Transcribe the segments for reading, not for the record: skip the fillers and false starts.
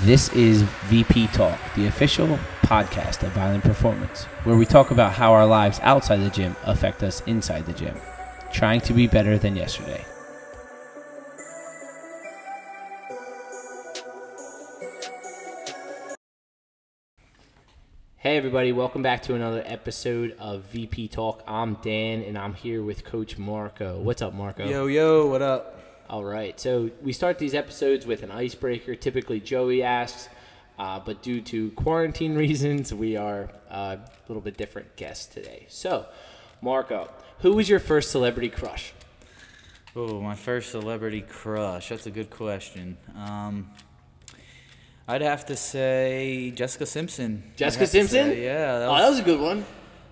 This is VP Talk, the official podcast of Violent Performance, where we talk about how our lives outside the gym affect us inside the gym, trying to be better than yesterday. Hey everybody, welcome back to another episode of VP Talk. I'm Dan, and I'm here with Coach Marco. What's up, Marco? Yo, yo, what up? All right, so we start these episodes with an icebreaker. Typically, Joey asks, but due to quarantine reasons, we are a little bit different guest today. So, Marco, who was your first celebrity crush? Oh, my first celebrity crush. That's a good question. I'd have to say Jessica Simpson. Jessica Simpson? Yeah. That was a good one.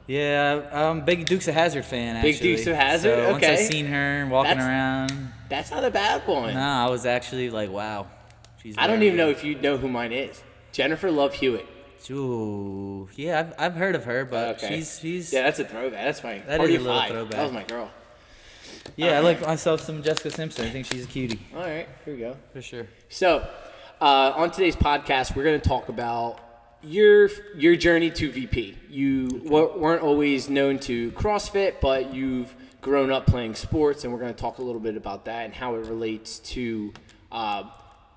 Yeah, I'm a big Dukes of Hazzard fan, actually. Big Dukes of Hazzard? So okay. Once I seen her walking around. That's not a bad one. No, I was actually like, wow. She's I don't even know if you know who mine is. Jennifer Love Hewitt. Ooh. Yeah, I've heard of her, but okay. she's... Yeah, that's a throwback. That's my... That is a little throwback. That was my girl. Yeah, I like myself some Jessica Simpson. I think she's a cutie. All right, here we go. For sure. So... on today's podcast, we're going to talk about your journey to VP. You weren't always known to CrossFit, but you've grown up playing sports, and we're going to talk a little bit about that and how it relates to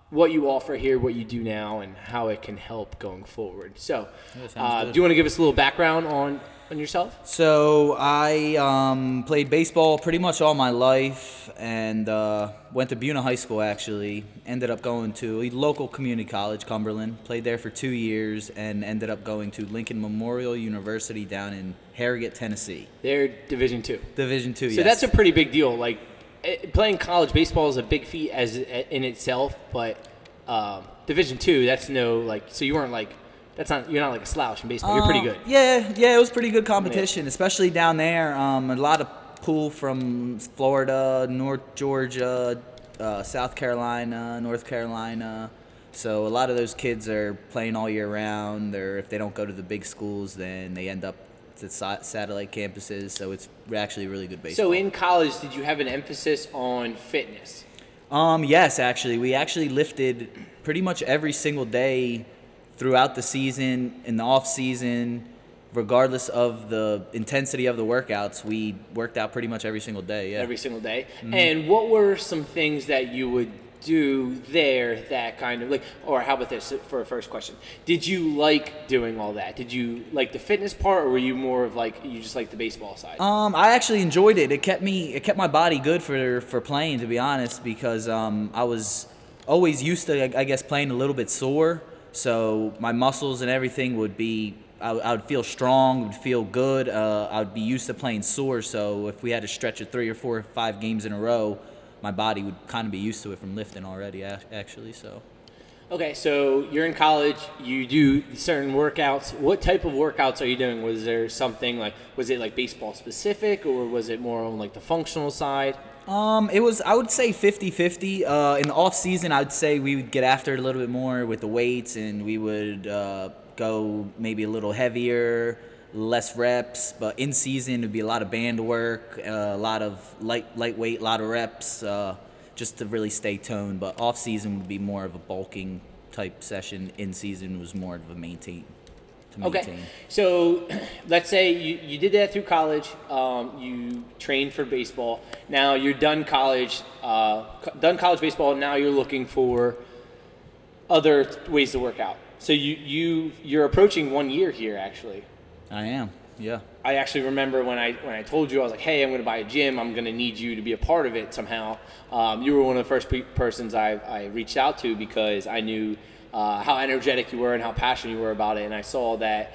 what you offer here, what you do now, and how it can help going forward. So do you want to give us a little background on yourself? So I played baseball pretty much all my life and went to Buna High School, actually. Ended up going to a local community college, Cumberland. Played there for 2 years and ended up going to Lincoln Memorial University down in Harrogate, Tennessee. They're Division II. Division II, yes. So that's a pretty big deal. Like, playing college baseball is a big feat as in itself, but Division II, that's no, like, so you weren't like, you're not like a slouch in baseball. You're pretty good. Yeah, it was pretty good competition, especially down there. A lot of pool from Florida, North Georgia, South Carolina, North Carolina. So a lot of those kids are playing all year round, or if they don't go to the big schools, then they end up to satellite campuses. So it's actually really good baseball. So in college, did you have an emphasis on fitness? Yes, actually. We actually lifted pretty much every single day throughout the season, in the off season, regardless of the intensity of the workouts, we worked out pretty much every single day. Yeah. Every single day. Mm-hmm. And what were some things that you would do there that kind of like, or how about this for a first question? Did you like doing all that? Did you like the fitness part, or were you more of like, you just like the baseball side? I actually enjoyed it. It kept my body good for playing, to be honest, because I was always used to, I guess, playing a little bit sore. So my muscles and everything would be, I would feel strong, would feel good. I would be used to playing sore. So if we had a stretch of 3 or 4 or 5 games in a row, my body would kind of be used to it from lifting already, actually. So. Okay, so you're in college, you do certain workouts. What type of workouts are you doing? Was there something like, was it like baseball specific, or was it more on like the functional side? It was, I would say 50-50. In the off season, I'd say we would get after it a little bit more with the weights, and we would go maybe a little heavier, less reps. But in season, it'd be a lot of band work, a lot of lightweight, a lot of reps. Just to really stay toned, but off-season would be more of a bulking type session. In-season was more of a maintain. Okay, so let's say you did that through college, you trained for baseball, now you're done college baseball, and now you're looking for other ways to work out. So you're approaching 1 year here, actually. I am, yeah. I actually remember when I told you, I was like, hey, I'm going to buy a gym. I'm going to need you to be a part of it somehow. You were one of the first persons I reached out to, because I knew how energetic you were and how passionate you were about it. And I saw that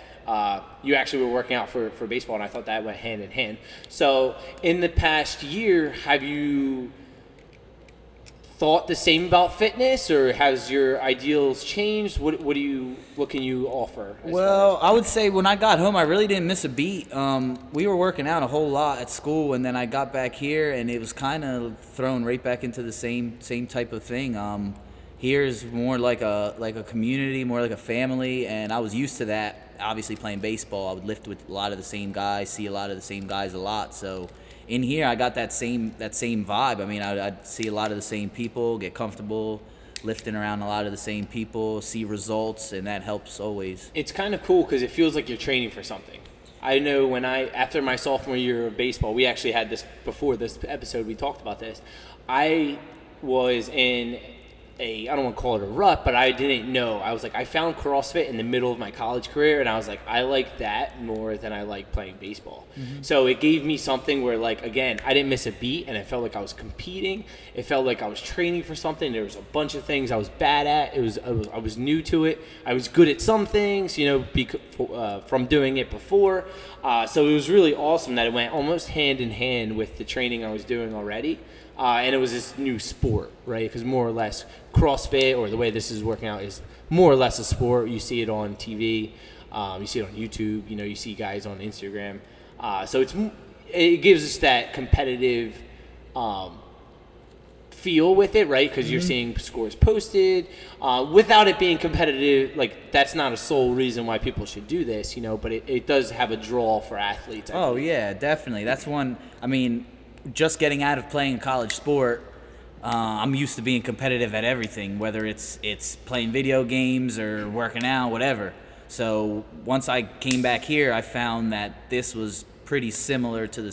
you actually were working out for baseball, and I thought that went hand in hand. So in the past year, have you thought the same about fitness, or has your ideals changed? What can you offer? Well, I would say when I got home, I really didn't miss a beat. We were working out a whole lot at school, and then I got back here, and it was kind of thrown right back into the same type of thing. Here is more like a community, more like a family, and I was used to that. Obviously, playing baseball, I would lift with a lot of the same guys, see a lot of the same guys a lot, so. In here, I got that same vibe. I mean, I'd see a lot of the same people, get comfortable, lifting around a lot of the same people, see results, and that helps always. It's kind of cool because it feels like you're training for something. I know when after my sophomore year of baseball, we actually had this before this episode, we talked about this. I was in I don't want to call it a rut, but I didn't know. I was like, I found CrossFit in the middle of my college career, and I was like, I like that more than I like playing baseball. Mm-hmm. So it gave me something where, like, again, I didn't miss a beat, and I felt like I was competing. It felt like I was training for something. There was a bunch of things I was bad at. I was new to it. I was good at some things, you know, from doing it before. So it was really awesome that it went almost hand in hand with the training I was doing already. And it was this new sport, right? Because more or less CrossFit, or the way this is working out, is more or less a sport. You see it on TV. You see it on YouTube. You know, you see guys on Instagram. So it gives us that competitive feel with it, right? Because you're seeing scores posted. Without it being competitive, like, that's not a sole reason why people should do this, you know, but it does have a draw for athletes. Oh, yeah, definitely. That's one, I mean, just getting out of playing a college sport, I'm used to being competitive at everything, whether it's playing video games or working out, whatever. So once I came back here, I found that this was pretty similar to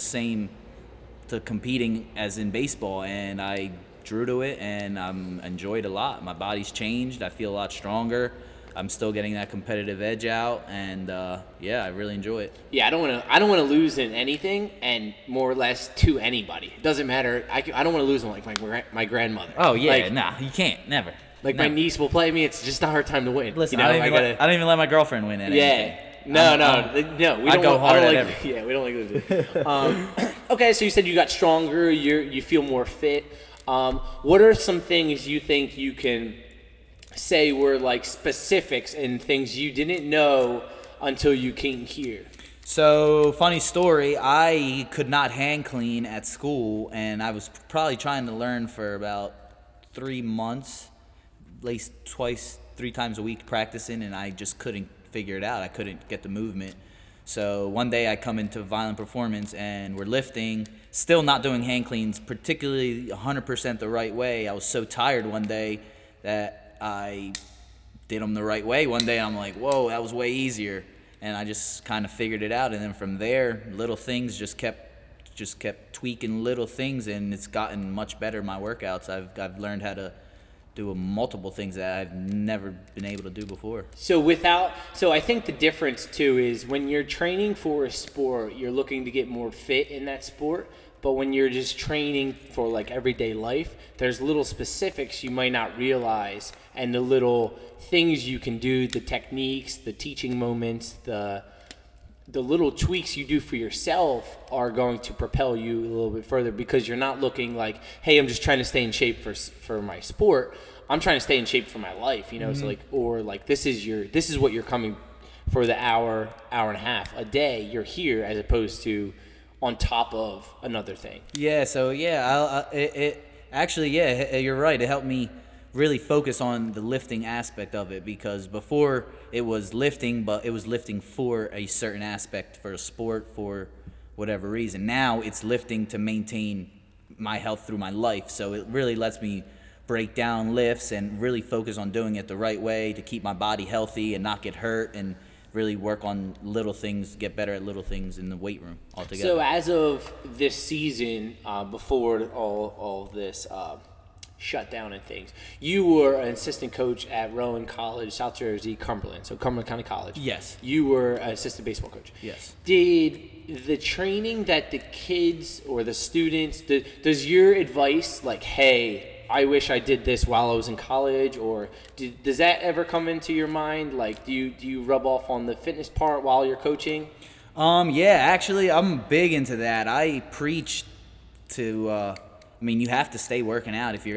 competing as in baseball, and I drew to it and enjoyed a lot. My body's changed. I feel a lot stronger. I'm still getting that competitive edge out, and yeah, I really enjoy it. Yeah, I don't want to lose in anything, and more or less to anybody. It doesn't matter. I don't want to lose in, like, my grandmother. Oh yeah, like, nah, you can't, never. Like, never. My niece will play me. It's just not her time to win. Listen, you know, I don't even let my girlfriend win at anything. No. We don't go hard at everything. Yeah, we don't like losing. Okay, so you said you got stronger. You feel more fit. What are some things you think you can say were, like, specifics and things you didn't know until you came here? So, funny story, I could not hand clean at school, and I was probably trying to learn for about 3 months, at least three times a week practicing, and I just couldn't figure it out. I couldn't get the movement. So one day I come into Violent Performance, and we're lifting, still not doing hand cleans, particularly 100% the right way. I was so tired one day that I did them the right way. One day I'm like, whoa, that was way easier. And I just kind of figured it out. And then from there, little things just kept tweaking little things, and it's gotten much better. My workouts, I've learned how to do multiple things that I've never been able to do before. So I think the difference too is when you're training for a sport, you're looking to get more fit in that sport. But when you're just training for, like, everyday life, there's little specifics you might not realize, and the little things you can do, the techniques, the teaching moments, the little tweaks you do for yourself are going to propel you a little bit further, because you're not looking like, hey, I'm just trying to stay in shape for my sport. I'm trying to stay in shape for my life, you know. Mm-hmm. So, like, or like this is what you're coming for, the hour and a half a day you're here, as opposed to on top of another thing. Yeah, so yeah, you're right. It helped me really focus on the lifting aspect of it, because before it was lifting, but it was lifting for a certain aspect, for a sport, for whatever reason. Now it's lifting to maintain my health through my life, so it really lets me break down lifts and really focus on doing it the right way to keep my body healthy and not get hurt, and really work on little things, get better at little things in the weight room altogether. So as of this season, before all this shutdown and things, you were an assistant coach at Rowan College, South Jersey, Cumberland. So Cumberland County College. Yes. You were an assistant baseball coach. Yes. Did the training that the kids or the students, does your advice, like, hey, I wish I did this while I was in college, or does that ever come into your mind? Like, do you rub off on the fitness part while you're coaching? Yeah, actually, I'm big into that. I preach to, you have to stay working out if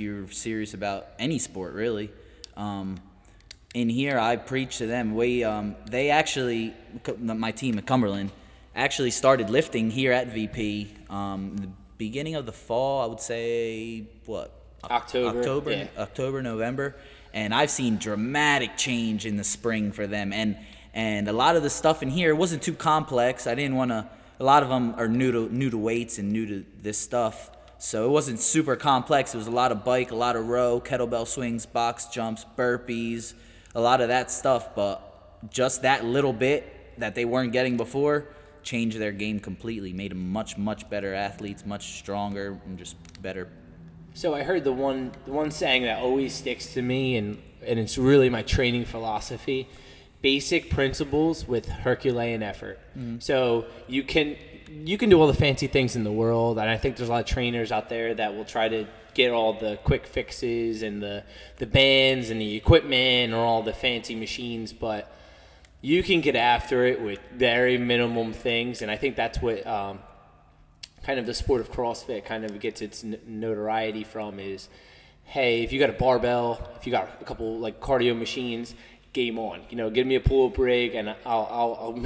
you're serious about any sport, really. In here, I preach to them. They actually, my team at Cumberland, actually started lifting here at VP. The beginning of the fall, I would say, October, yeah. October, November, and I've seen dramatic change in the spring for them, and a lot of the stuff in here wasn't too complex. I didn't want to. A lot of them are new to weights and new to this stuff, So it wasn't super complex. It was a lot of bike, a lot of row, kettlebell swings, box jumps, burpees, a lot of that stuff. But just that little bit that they weren't getting before changed their game completely, made them much, much better athletes, much stronger, and just better. So I heard the one saying that always sticks to me, and it's really my training philosophy: basic principles with Herculean effort. Mm-hmm. So you can do all the fancy things in the world, and I think there's a lot of trainers out there that will try to get all the quick fixes and the bands and the equipment or all the fancy machines, but you can get after it with very minimum things. And I think that's what kind of the sport of CrossFit kind of gets its notoriety from is, hey, if you got a barbell, if you got a couple like cardio machines, game on. You know, give me a pull-up rig, and I'll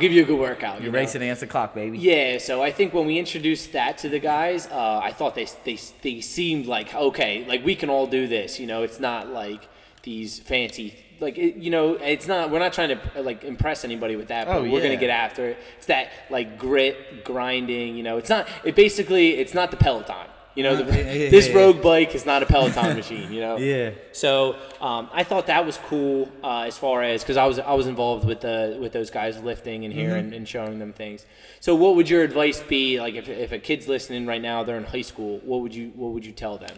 give you a good workout. You're racing against the clock, baby. Yeah. So I think when we introduced that to the guys, I thought they seemed like, okay, like we can all do this. You know, it's not like these fancy, like it, you know, it's not. We're not trying to like impress anybody with that, but we're gonna get after it. It's that like grit, grinding. You know, it's not. It basically, it's not the Peloton. You know, this Rogue bike is not a Peloton machine, you know? Yeah. So I thought that was cool as far as – because I was involved with those guys lifting and here and showing them things. So what would your advice be, like if a kid's listening right now, they're in high school, what would you tell them?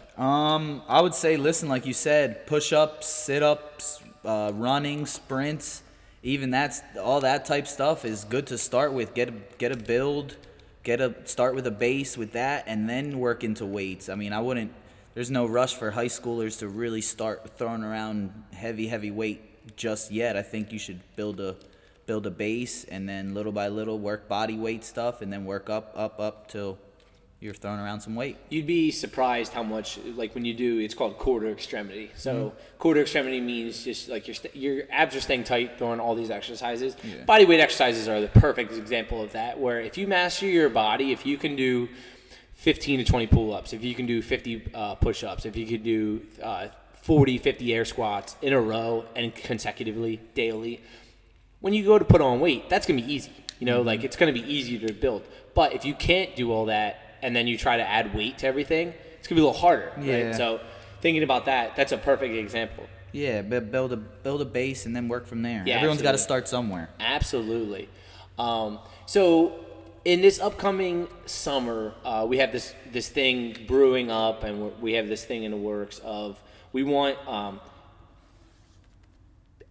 I would say, listen, like you said, push-ups, sit-ups, running, sprints, even that's all that type stuff is good to start with. Get a build. Start with a base with that, and then work into weights. I mean, there's no rush for high schoolers to really start throwing around heavy weight just yet. I think you should build a base, and then little by little work body weight stuff, and then work up till you're throwing around some weight. You'd be surprised how much, like when you do, it's called quarter extremity. So quarter extremity means just like your abs are staying tight during all these exercises. Yeah. Body weight exercises are the perfect example of that, where if you master your body, if you can do 15 to 20 pull-ups, if you can do 50 push-ups, if you can do 50 air squats in a row and consecutively daily, when you go to put on weight, that's going to be easy. You know, like it's going to be easy to build. But if you can't do all that, and then you try to add weight to everything, it's going to be a little harder, right? Yeah. So thinking about that, that's a perfect example. Yeah, but build a base and then work from there. Yeah, everyone's got to start somewhere. Absolutely. So in this upcoming summer, we have this thing brewing up, and we have this thing in the works of we want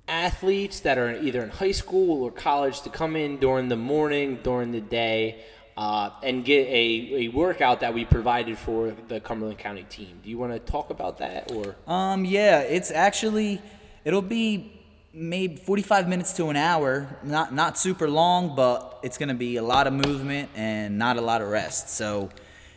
athletes that are either in high school or college to come in during the morning, during the day, and get a workout that we provided for the Cumberland County team. Do you want to talk about that? Or yeah, it's actually, it'll be maybe 45 minutes to an hour, not super long, but it's going to be a lot of movement and not a lot of rest. So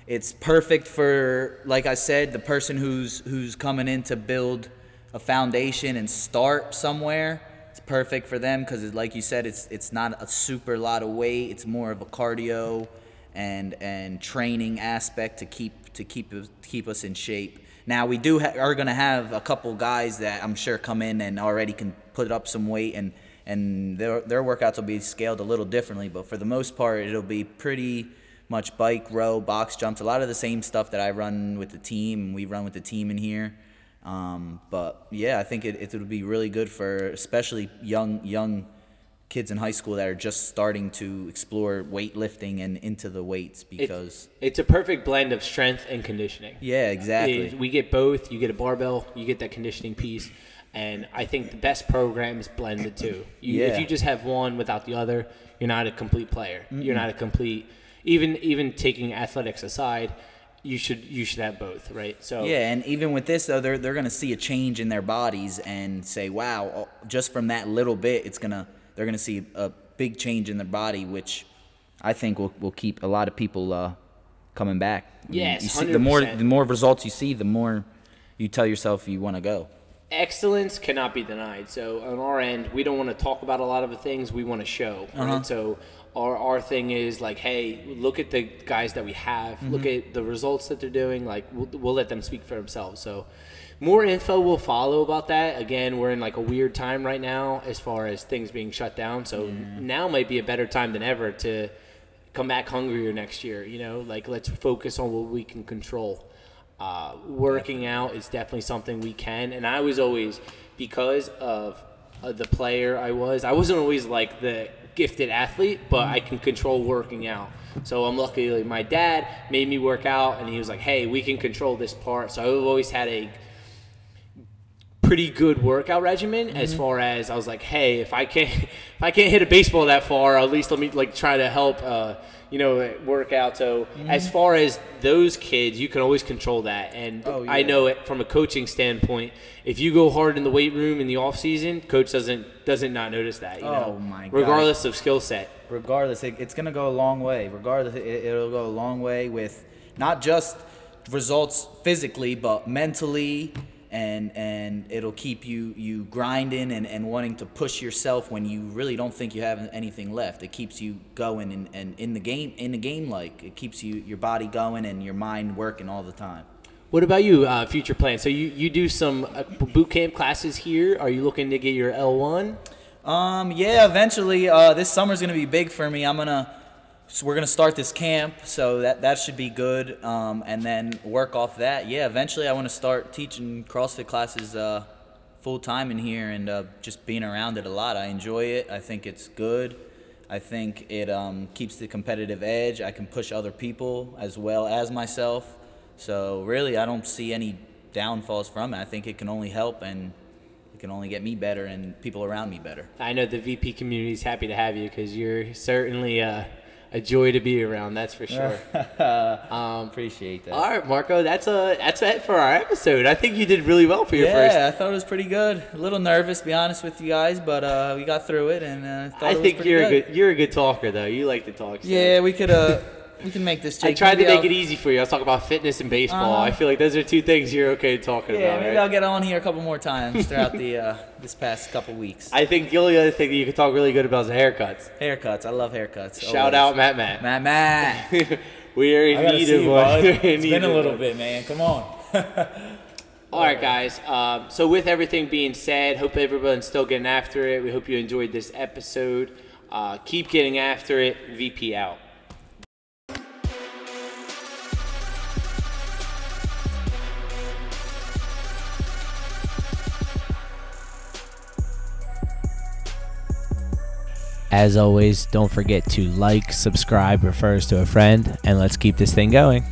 it's perfect for, like I said, the person who's coming in to build a foundation and start somewhere. It's perfect for them because, like you said, it's not a super lot of weight. It's more of a cardio and training aspect to keep us in shape. Now we are going to have a couple guys that I'm sure come in and already can put up some weight, and their workouts will be scaled a little differently. But for the most part, it'll be pretty much bike, row, box jumps, a lot of the same stuff that I run with the team and we run with the team in here. But yeah, I think it would be really good for especially young kids in high school that are just starting to explore weightlifting and into the weights, because it's a perfect blend of strength and conditioning. Yeah, exactly. We get both. You get a barbell, you get that conditioning piece, and I think the best programs blend the two. If you just have one without the other, you're not a complete player. Mm-mm. You're not a complete, even taking athletics aside. You should have both, right? So yeah, and even with this though, they're gonna see a change in their bodies and say, wow, just from that little bit, they're gonna see a big change in their body, which I think will keep a lot of people coming back. Yes, 100%. The more results you see, the more you tell yourself you want to go. Excellence cannot be denied. So on our end, we don't want to talk about a lot of the things we want to show. Right? Uh-huh. So our thing is like, hey, look at the guys that we have. Mm-hmm. Look at the results that they're doing. Like we'll let them speak for themselves. So more info will follow about that. Again, we're in like a weird time right now as far as things being shut down. So now might be a better time than ever to come back hungrier next year, you know? Like, let's focus on what we can control. Working out is definitely something we can. And I was always, because of the player I wasn't always like the gifted athlete, but I can control working out. So I'm lucky, like, my dad made me work out, and he was like, hey, we can control this part. So I've always had a pretty good workout regimen, as far as I was like, hey, if I can't hit a baseball that far, at least let me like try to help work out. So as far as those kids, you can always control that. And I know it from a coaching standpoint, if you go hard in the weight room in the off season, coach doesn't not notice that, you know? My God. Regardless of skill set. Regardless, it's going to go a long way. Regardless, it'll go a long way with not just results physically, but mentally, and it'll keep you grinding and wanting to push yourself when you really don't think you have anything left. It keeps you going and in the game, like, it keeps your body going and your mind working all the time. What about you, future plans? So you do some boot camp classes here. Are you looking to get your L1? Yeah, eventually. This summer's gonna be big for me. We're gonna start this camp, so that should be good, and then work off that. Yeah, eventually I want to start teaching CrossFit classes full time in here, and just being around it a lot. I enjoy it. I think it's good. I think it keeps the competitive edge. I can push other people as well as myself. So really, I don't see any downfalls from it. I think it can only help, and can only get me better and people around me better. I know the VP community is happy to have you, because you're certainly a joy to be around, that's for sure. Appreciate that. All right, Marco, that's it for our episode. I think you did really well for your first. Yeah, I thought it was pretty good. A little nervous, to be honest with you guys, but we got through it, and you're a good talker, though. You like to talk. So. Yeah, we could. We can make this. I tried to make it easy for you. I was talking about fitness and baseball. I feel like those are two things you're okay talking about. Yeah, maybe right? I'll get on here a couple more times throughout this past couple weeks. I think the only other thing that you can talk really good about is haircuts. Haircuts. I love haircuts. Shout out Matt. Matt. We are in need of one. It's been a little bit, man. Come on. All right, guys. So with everything being said, hope everyone's still getting after it. We hope you enjoyed this episode. Keep getting after it. VP out. As always, don't forget to like, subscribe, refer us to a friend, and let's keep this thing going.